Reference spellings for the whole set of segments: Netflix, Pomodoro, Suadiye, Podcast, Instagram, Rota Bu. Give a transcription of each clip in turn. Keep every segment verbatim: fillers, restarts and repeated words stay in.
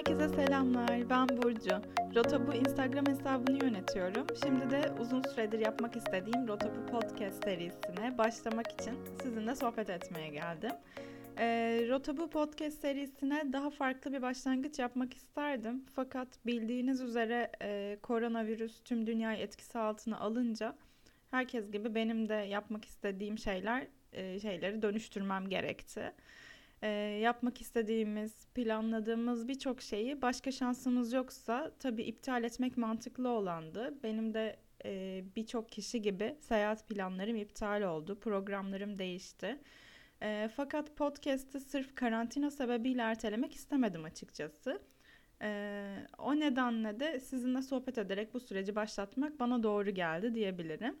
Herkese selamlar, ben Burcu. Rota Bu Instagram hesabını yönetiyorum. Şimdi de uzun süredir yapmak istediğim Rota Bu Podcast serisine başlamak için sizinle sohbet etmeye geldim. E, Rota Bu Podcast serisine daha farklı bir başlangıç yapmak isterdim. Fakat bildiğiniz üzere e, koronavirüs tüm dünyayı etkisi altına alınca herkes gibi benim de yapmak istediğim şeyler e, şeyleri dönüştürmem gerekti. E, yapmak istediğimiz, planladığımız birçok şeyi başka şansımız yoksa tabii iptal etmek mantıklı olandı. Benim de e, birçok kişi gibi seyahat planlarım iptal oldu, programlarım değişti. E, fakat podcast'ı sırf karantina sebebiyle ertelemek istemedim açıkçası. E, o nedenle de sizinle sohbet ederek bu süreci başlatmak bana doğru geldi diyebilirim.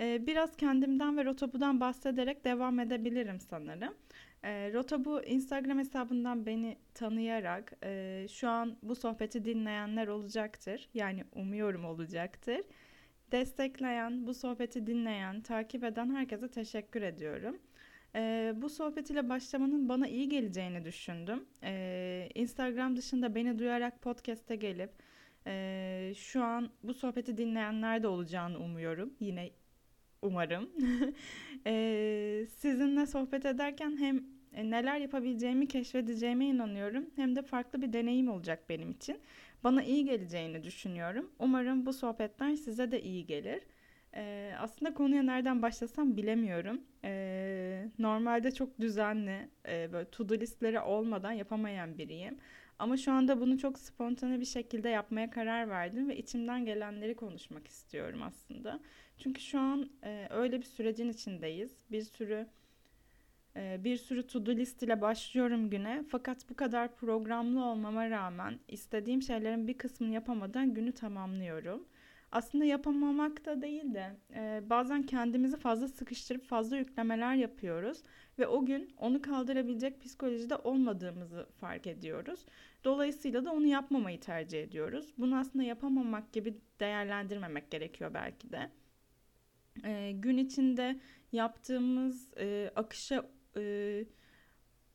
E, biraz kendimden ve Rota Bu'dan bahsederek devam edebilirim sanırım. E, Rota Bu Instagram hesabından beni tanıyarak e, şu an bu sohbeti dinleyenler olacaktır. Yani umuyorum olacaktır. Destekleyen, bu sohbeti dinleyen, takip eden herkese teşekkür ediyorum. Ee, bu sohbet ile başlamanın bana iyi geleceğini düşündüm. Ee, Instagram dışında beni duyarak podcast'e gelip e, şu an bu sohbeti dinleyenler de olacağını umuyorum. Yine umarım. ee, sizinle sohbet ederken hem neler yapabileceğimi keşfedeceğime inanıyorum. Hem de farklı bir deneyim olacak benim için. Bana iyi geleceğini düşünüyorum. Umarım bu sohbetler size de iyi gelir. Ee, aslında konuya nereden başlasam bilemiyorum. Ee, normalde çok düzenli, e, böyle to-do listleri olmadan yapamayan biriyim. Ama şu anda bunu çok spontane bir şekilde yapmaya karar verdim ve içimden gelenleri konuşmak istiyorum aslında. Çünkü şu an e, öyle bir sürecin içindeyiz. Bir sürü e, bir sürü to-do list ile başlıyorum güne. Fakat bu kadar programlı olmama rağmen istediğim şeylerin bir kısmını yapamadan günü tamamlıyorum. Aslında yapamamak da değil de e, bazen kendimizi fazla sıkıştırıp fazla yüklemeler yapıyoruz ve o gün onu kaldırabilecek psikolojide olmadığımızı fark ediyoruz. Dolayısıyla da onu yapmamayı tercih ediyoruz. Bunu aslında yapamamak gibi değerlendirmemek gerekiyor belki de. E, gün içinde yaptığımız e, akışa e,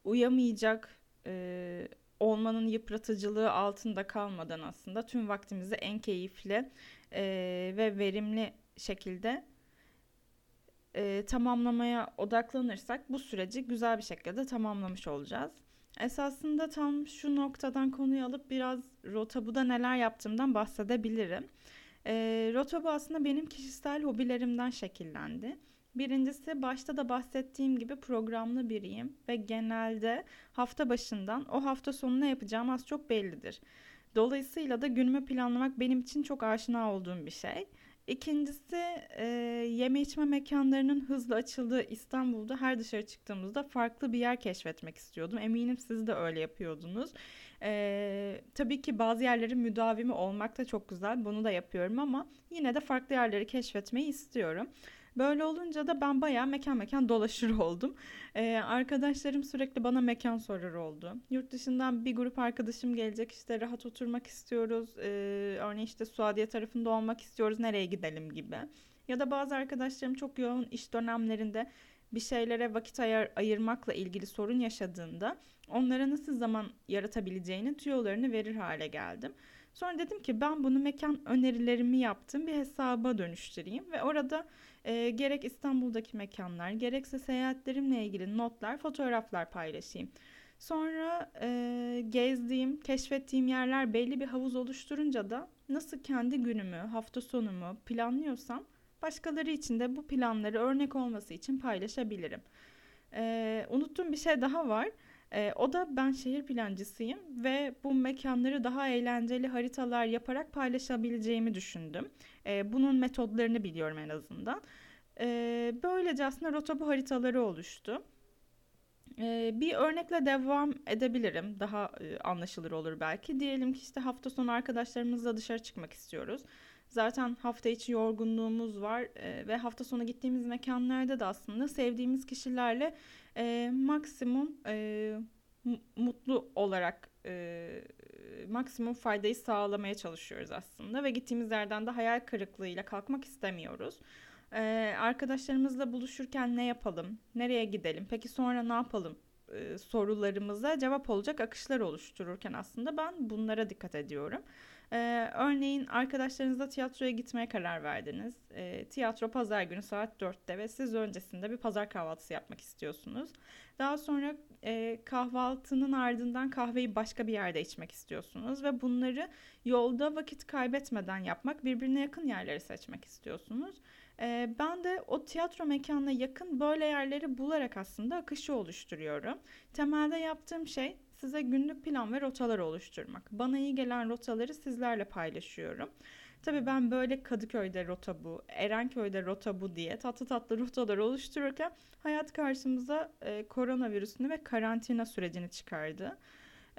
uyamayacak e, olmanın yıpratıcılığı altında kalmadan aslında tüm vaktimizi en keyifli e, ve verimli şekilde e, tamamlamaya odaklanırsak bu süreci güzel bir şekilde tamamlamış olacağız. Esasında tam şu noktadan konuyu alıp biraz Rota Bu'da neler yaptığımdan bahsedebilirim. E, Rota Bu aslında benim kişisel hobilerimden şekillendi. Birincisi, başta da bahsettiğim gibi programlı biriyim ve genelde hafta başından o hafta sonuna yapacağım az çok bellidir. Dolayısıyla da günümü planlamak benim için çok aşina olduğum bir şey. İkincisi, e, yeme içme mekanlarının hızlı açıldığı İstanbul'da her dışarı çıktığımızda farklı bir yer keşfetmek istiyordum. Eminim siz de öyle yapıyordunuz. E, tabii ki bazı yerlerin müdavimi olmak da çok güzel, bunu da yapıyorum ama yine de farklı yerleri keşfetmeyi istiyorum. Böyle olunca da ben bayağı mekan mekan dolaşır oldum. Ee, arkadaşlarım sürekli bana mekan sorar oldu. Yurt dışından bir grup arkadaşım gelecek, işte rahat oturmak istiyoruz. Ee, örneğin işte Suadiye tarafında olmak istiyoruz, nereye gidelim gibi. Ya da bazı arkadaşlarım çok yoğun iş dönemlerinde bir şeylere vakit ayır, ayırmakla ilgili sorun yaşadığında onlara nasıl zaman yaratabileceğinin tüyolarını verir hale geldim. Sonra dedim ki ben bunu mekan önerilerimi yaptığım bir hesaba dönüştüreyim ve orada e, gerek İstanbul'daki mekanlar, gerekse seyahatlerimle ilgili notlar, fotoğraflar paylaşayım. Sonra e, gezdiğim, keşfettiğim yerler belli bir havuz oluşturunca da nasıl kendi günümü, hafta sonumu planlıyorsam başkaları için de bu planları örnek olması için paylaşabilirim. E, unuttuğum bir şey daha var. Ee, o da ben şehir plancısıyım ve bu mekanları daha eğlenceli haritalar yaparak paylaşabileceğimi düşündüm. Ee, bunun metodlarını biliyorum en azından. Ee, böylece aslında Rota Bu haritaları oluştu. Ee, bir örnekle devam edebilirim. Daha e, anlaşılır olur belki. Diyelim ki işte hafta sonu arkadaşlarımızla dışarı çıkmak istiyoruz. Zaten hafta içi yorgunluğumuz var e, ve hafta sonu gittiğimiz mekanlarda da aslında sevdiğimiz kişilerle e, maksimum e, mutlu olarak e, maksimum faydayı sağlamaya çalışıyoruz aslında ve gittiğimiz yerden de hayal kırıklığıyla kalkmak istemiyoruz. E, arkadaşlarımızla buluşurken ne yapalım, nereye gidelim, peki sonra ne yapalım e, sorularımıza cevap olacak akışlar oluştururken aslında ben bunlara dikkat ediyorum. Ee, örneğin arkadaşlarınızla tiyatroya gitmeye karar verdiniz. Ee, tiyatro pazar günü saat dörtte ve siz öncesinde bir pazar kahvaltısı yapmak istiyorsunuz. Daha sonra e, kahvaltının ardından kahveyi başka bir yerde içmek istiyorsunuz ve bunları yolda vakit kaybetmeden yapmak, birbirine yakın yerleri seçmek istiyorsunuz. Ee, ben de o tiyatro mekanına yakın böyle yerleri bularak aslında akışı oluşturuyorum. Temelde yaptığım şey size günlük plan ve rotalar oluşturmak. Bana iyi gelen rotaları sizlerle paylaşıyorum. Tabii ben böyle Kadıköy'de rota bu, Erenköy'de rota bu diye tatlı tatlı rotalar oluştururken hayat karşımıza e, koronavirüsünü ve karantina sürecini çıkardı.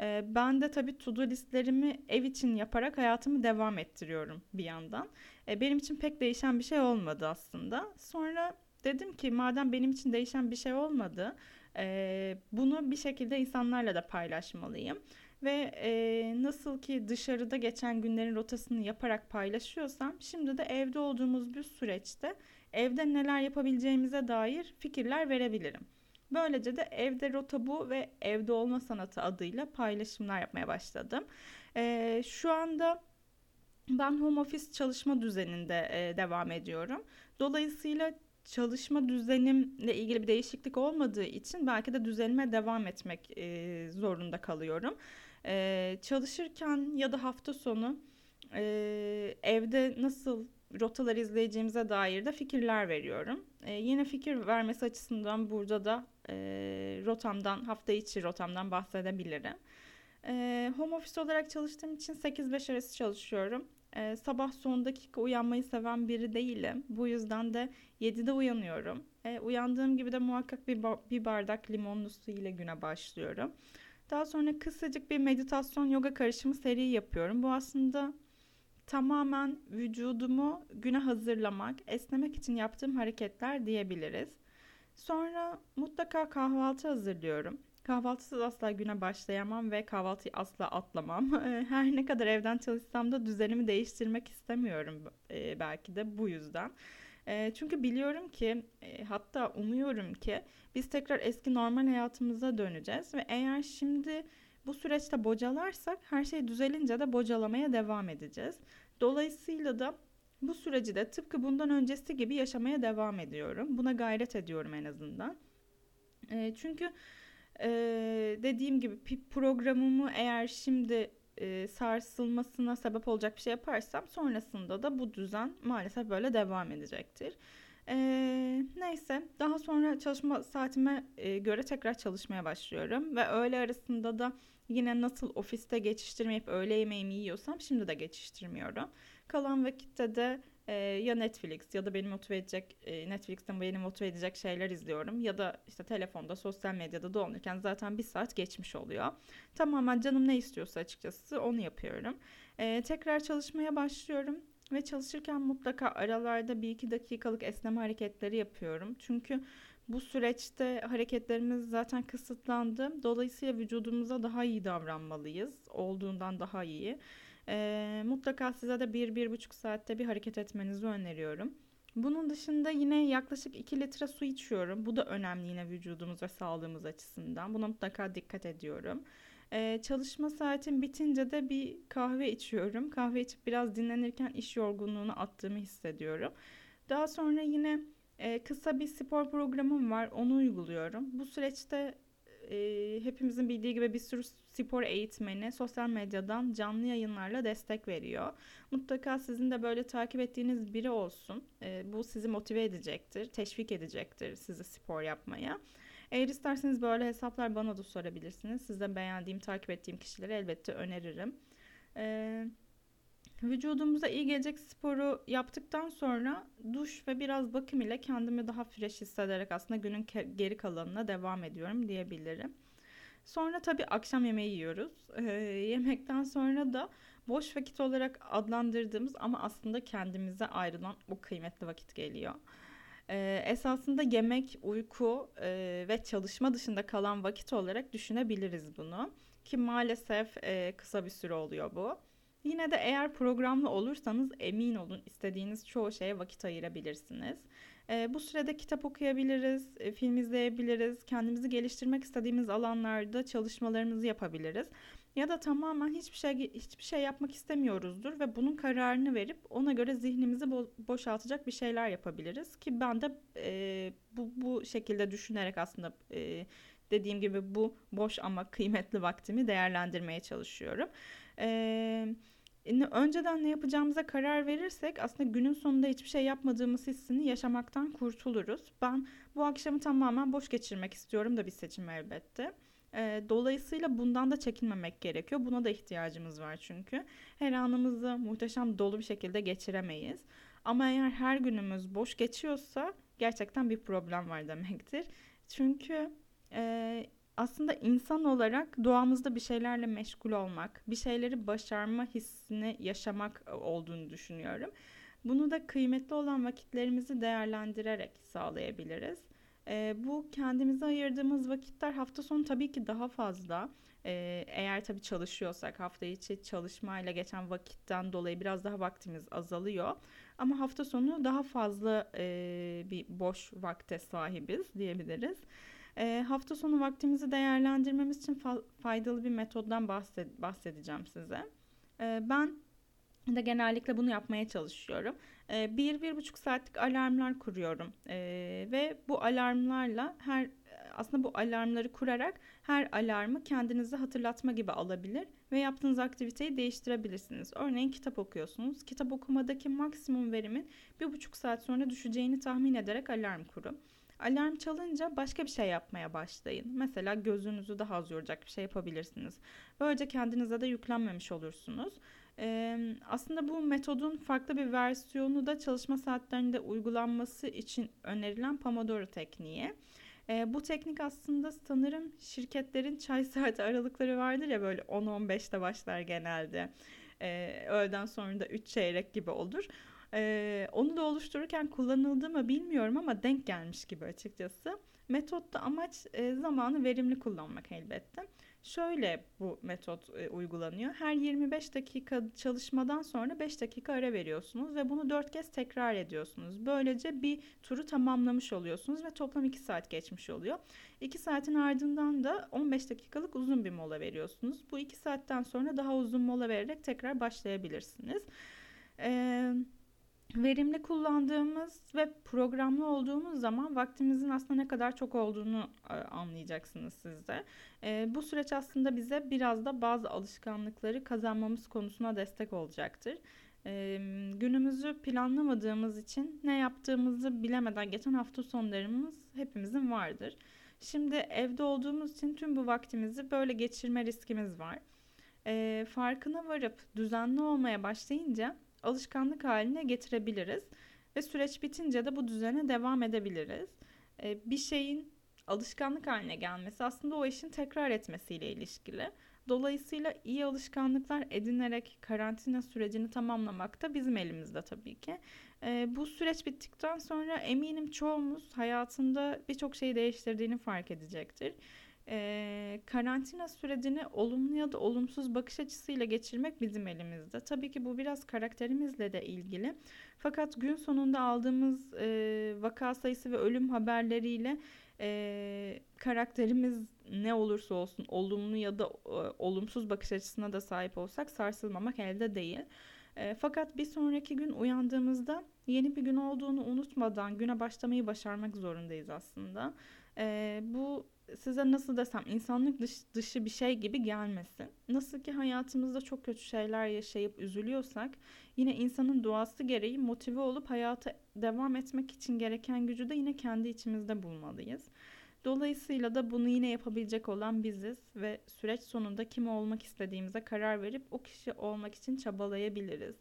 E, ben de tabii to-do listlerimi ev için yaparak hayatımı devam ettiriyorum bir yandan. E, benim için pek değişen bir şey olmadı aslında. Sonra dedim ki madem benim için değişen bir şey olmadı, Ee, bunu bir şekilde insanlarla da paylaşmalıyım ve e, nasıl ki dışarıda geçen günlerin rotasını yaparak paylaşıyorsam şimdi de evde olduğumuz bir süreçte evde neler yapabileceğimize dair fikirler verebilirim. Böylece de evde rota bu ve evde olma sanatı adıyla paylaşımlar yapmaya başladım. Ee, şu anda ben home office çalışma düzeninde e, devam ediyorum. Dolayısıyla çalışma düzenimle ilgili bir değişiklik olmadığı için belki de düzenime devam etmek e, zorunda kalıyorum. E, çalışırken ya da hafta sonu e, evde nasıl rotalar izleyeceğimize dair de fikirler veriyorum. E, yine fikir vermesi açısından burada da e, rotamdan, hafta içi rotamdan bahsedebilirim. E, home office olarak çalıştığım için sekiz beş arası çalışıyorum. Ee, sabah son dakika uyanmayı seven biri değilim. Bu yüzden de yedide uyanıyorum. Ee, uyandığım gibi de muhakkak bir, ba- bir bardak limonlu su ile güne başlıyorum. Daha sonra kısacık bir meditasyon yoga karışımı seri yapıyorum. Bu aslında tamamen vücudumu güne hazırlamak, esnemek için yaptığım hareketler diyebiliriz. Sonra mutlaka kahvaltı hazırlıyorum. Kahvaltısız asla güne başlayamam ve kahvaltıyı asla atlamam. Her ne kadar evden çalışsam da düzenimi değiştirmek istemiyorum belki de bu yüzden. Çünkü biliyorum ki, hatta umuyorum ki biz tekrar eski normal hayatımıza döneceğiz. Ve eğer şimdi bu süreçte bocalarsak her şey düzelince de bocalamaya devam edeceğiz. Dolayısıyla da bu süreci de tıpkı bundan öncesi gibi yaşamaya devam ediyorum. Buna gayret ediyorum en azından. Çünkü... Ee, dediğim gibi programımı eğer şimdi e, sarsılmasına sebep olacak bir şey yaparsam sonrasında da bu düzen maalesef böyle devam edecektir. Ee, neyse daha sonra çalışma saatime e, göre tekrar çalışmaya başlıyorum ve öğle arasında da yine nasıl ofiste geçiştirmeyip öğle yemeğimi yiyorsam şimdi de geçiştirmiyorum. Kalan vakitte de ya Netflix ya da beni motive edecek Netflix'ten beni motive edecek şeyler izliyorum ya da işte telefonda sosyal medyada dolanırken zaten bir saat geçmiş oluyor. Tamamen canım ne istiyorsa açıkçası onu yapıyorum. Ee, tekrar çalışmaya başlıyorum ve çalışırken mutlaka aralarda bir iki dakikalık esneme hareketleri yapıyorum. Çünkü bu süreçte hareketlerimiz zaten kısıtlandı. Dolayısıyla vücudumuza daha iyi davranmalıyız. Olduğundan daha iyi. Ee, mutlaka size de bir bir buçuk saatte bir hareket etmenizi öneriyorum. Bunun dışında yine yaklaşık iki litre su içiyorum. Bu da önemli yine vücudumuz ve sağlığımız açısından. Buna mutlaka dikkat ediyorum. Ee, çalışma saatim bitince de bir kahve içiyorum. Kahve içip biraz dinlenirken iş yorgunluğunu attığımı hissediyorum. Daha sonra yine e, kısa bir spor programım var. Onu uyguluyorum. Bu süreçte e, hepimizin bildiği gibi bir sürü spor eğitmeni sosyal medyadan canlı yayınlarla destek veriyor. Mutlaka sizin de böyle takip ettiğiniz biri olsun. E, bu sizi motive edecektir, teşvik edecektir sizi spor yapmaya. Eğer isterseniz böyle hesaplar bana da sorabilirsiniz. Size beğendiğim, takip ettiğim kişileri elbette öneririm. E, vücudumuza iyi gelecek sporu yaptıktan sonra duş ve biraz bakım ile kendimi daha fresh hissederek aslında günün geri kalanına devam ediyorum diyebilirim. Sonra tabii akşam yemeği yiyoruz. Ee, yemekten sonra da boş vakit olarak adlandırdığımız ama aslında kendimize ayrılan o kıymetli vakit geliyor. Ee, esasında yemek, uyku e, ve çalışma dışında kalan vakit olarak düşünebiliriz bunu. Ki maalesef e, kısa bir süre oluyor bu. Yine de eğer programlı olursanız emin olun istediğiniz çoğu şeye vakit ayırabilirsiniz. E, bu sürede kitap okuyabiliriz, e, film izleyebiliriz, kendimizi geliştirmek istediğimiz alanlarda çalışmalarımızı yapabiliriz. Ya da tamamen hiçbir şey hiçbir şey yapmak istemiyoruzdur ve bunun kararını verip ona göre zihnimizi bo- boşaltacak bir şeyler yapabiliriz. Ki ben de e, bu, bu şekilde düşünerek aslında e, dediğim gibi bu boş ama kıymetli vaktimi değerlendirmeye çalışıyorum. Ee, önceden ne yapacağımıza karar verirsek aslında günün sonunda hiçbir şey yapmadığımız hissini yaşamaktan kurtuluruz. Ben bu akşamı tamamen boş geçirmek istiyorum da bir seçim elbette. Ee, dolayısıyla bundan da çekinmemek gerekiyor. Buna da ihtiyacımız var çünkü. Her anımızı muhteşem dolu bir şekilde geçiremeyiz. Ama eğer her günümüz boş geçiyorsa gerçekten bir problem var demektir. Çünkü Ee, aslında insan olarak doğamızda bir şeylerle meşgul olmak, bir şeyleri başarma hissini yaşamak olduğunu düşünüyorum. Bunu da kıymetli olan vakitlerimizi değerlendirerek sağlayabiliriz. Ee, bu kendimize ayırdığımız vakitler hafta sonu tabii ki daha fazla. Ee, eğer tabii çalışıyorsak hafta içi çalışmayla geçen vakitten dolayı biraz daha vaktimiz azalıyor. Ama hafta sonu daha fazla e, bir boş vakte sahibiz diyebiliriz. E, hafta sonu vaktimizi değerlendirmemiz için fa- faydalı bir metoddan bahsed- bahsedeceğim size. E, ben de genellikle bunu yapmaya çalışıyorum. E, bir, bir buçuk saatlik alarmlar kuruyorum. E, ve bu alarmlarla her aslında bu alarmları kurarak her alarmı kendinize hatırlatma gibi alabilir ve yaptığınız aktiviteyi değiştirebilirsiniz. Örneğin kitap okuyorsunuz. Kitap okumadaki maksimum verimin bir buçuk saat sonra düşeceğini tahmin ederek alarm kurun. Alarm çalınca başka bir şey yapmaya başlayın. Mesela gözünüzü daha az yoracak bir şey yapabilirsiniz. Böylece kendinize de yüklenmemiş olursunuz. Ee, aslında bu metodun farklı bir versiyonu da çalışma saatlerinde uygulanması için önerilen Pomodoro tekniği. Ee, bu teknik aslında sanırım şirketlerin çay saati aralıkları vardır ya, böyle on on beşte başlar genelde. Ee, öğleden sonra da üç çeyrek gibi olur. Ee, onu da oluştururken kullanıldı mı bilmiyorum ama denk gelmiş gibi açıkçası. Metotta amaç e, zamanı verimli kullanmak elbette. Şöyle bu metot e, uygulanıyor. Her yirmi beş dakika çalışmadan sonra beş dakika ara veriyorsunuz ve bunu dört kez tekrar ediyorsunuz. Böylece bir turu tamamlamış oluyorsunuz ve toplam iki saat geçmiş oluyor. iki saatin ardından da on beş dakikalık uzun bir mola veriyorsunuz. Bu iki saatten sonra daha uzun mola vererek tekrar başlayabilirsiniz. Eee... Verimli kullandığımız ve programlı olduğumuz zaman vaktimizin aslında ne kadar çok olduğunu anlayacaksınız siz de. E, bu süreç aslında bize biraz da bazı alışkanlıkları kazanmamız konusuna destek olacaktır. E, günümüzü planlamadığımız için ne yaptığımızı bilemeden geçen hafta sonlarımız hepimizin vardır. Şimdi evde olduğumuz için tüm bu vaktimizi böyle geçirme riskimiz var. E, farkına varıp düzenli olmaya başlayınca alışkanlık haline getirebiliriz ve süreç bitince de bu düzene devam edebiliriz. Bir şeyin alışkanlık haline gelmesi aslında o işin tekrar etmesiyle ilişkili. Dolayısıyla iyi alışkanlıklar edinerek karantina sürecini tamamlamak da bizim elimizde tabii ki. Bu süreç bittikten sonra eminim çoğumuz hayatında birçok şeyi değiştirdiğini fark edecektir. Ee, karantina sürecini olumlu ya da olumsuz bakış açısıyla geçirmek bizim elimizde. Tabii ki bu biraz karakterimizle de ilgili. Fakat gün sonunda aldığımız e, vaka sayısı ve ölüm haberleriyle e, karakterimiz ne olursa olsun olumlu ya da e, olumsuz bakış açısına da sahip olsak sarsılmamak elde değil. E, fakat bir sonraki gün uyandığımızda yeni bir gün olduğunu unutmadan güne başlamayı başarmak zorundayız aslında. E, bu size nasıl desem insanlık dışı, dışı bir şey gibi gelmesin. Nasıl ki hayatımızda çok kötü şeyler yaşayıp üzülüyorsak yine insanın doğası gereği motive olup hayata devam etmek için gereken gücü de yine kendi içimizde bulmalıyız. Dolayısıyla da bunu yine yapabilecek olan biziz ve süreç sonunda kim olmak istediğimize karar verip o kişi olmak için çabalayabiliriz.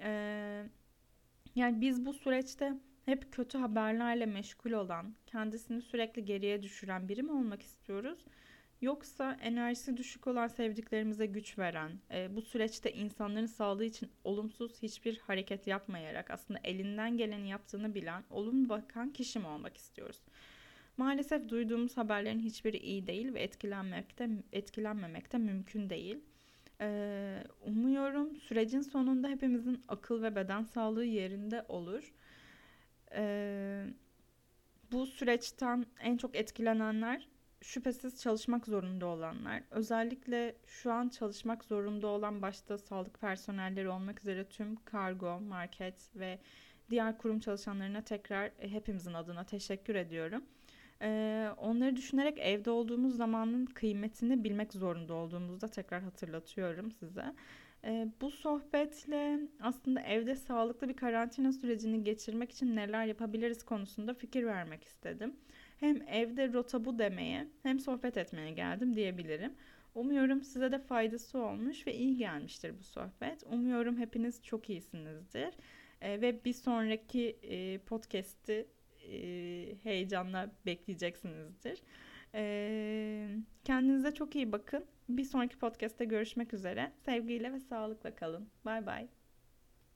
Ee, yani biz bu süreçte hep kötü haberlerle meşgul olan, kendisini sürekli geriye düşüren biri mi olmak istiyoruz? Yoksa enerjisi düşük olan sevdiklerimize güç veren, e, bu süreçte insanların sağlığı için olumsuz hiçbir hareket yapmayarak aslında elinden geleni yaptığını bilen, olumlu bakan kişi mi olmak istiyoruz? Maalesef duyduğumuz haberlerin hiçbiri iyi değil ve etkilenmemekte etkilenmemek de mümkün değil. E, umuyorum sürecin sonunda hepimizin akıl ve beden sağlığı yerinde olur. Ee, bu süreçten en çok etkilenenler şüphesiz çalışmak zorunda olanlar. Özellikle şu an çalışmak zorunda olan başta sağlık personelleri olmak üzere tüm kargo, market ve diğer kurum çalışanlarına tekrar e, hepimizin adına teşekkür ediyorum. Ee, onları düşünerek evde olduğumuz zamanın kıymetini bilmek zorunda olduğumuzda tekrar hatırlatıyorum size. Ee, bu sohbetle aslında evde sağlıklı bir karantina sürecini geçirmek için neler yapabiliriz konusunda fikir vermek istedim. Hem evde Rota Bu demeye hem sohbet etmeye geldim diyebilirim. Umuyorum size de faydası olmuş ve iyi gelmiştir bu sohbet. Umuyorum hepiniz çok iyisinizdir. Ee, ve bir sonraki e, podcast'i e, heyecanla bekleyeceksinizdir. Ee, kendinize çok iyi bakın. Bir sonraki podcast'te görüşmek üzere. Sevgiyle ve sağlıkla kalın. Bay bay.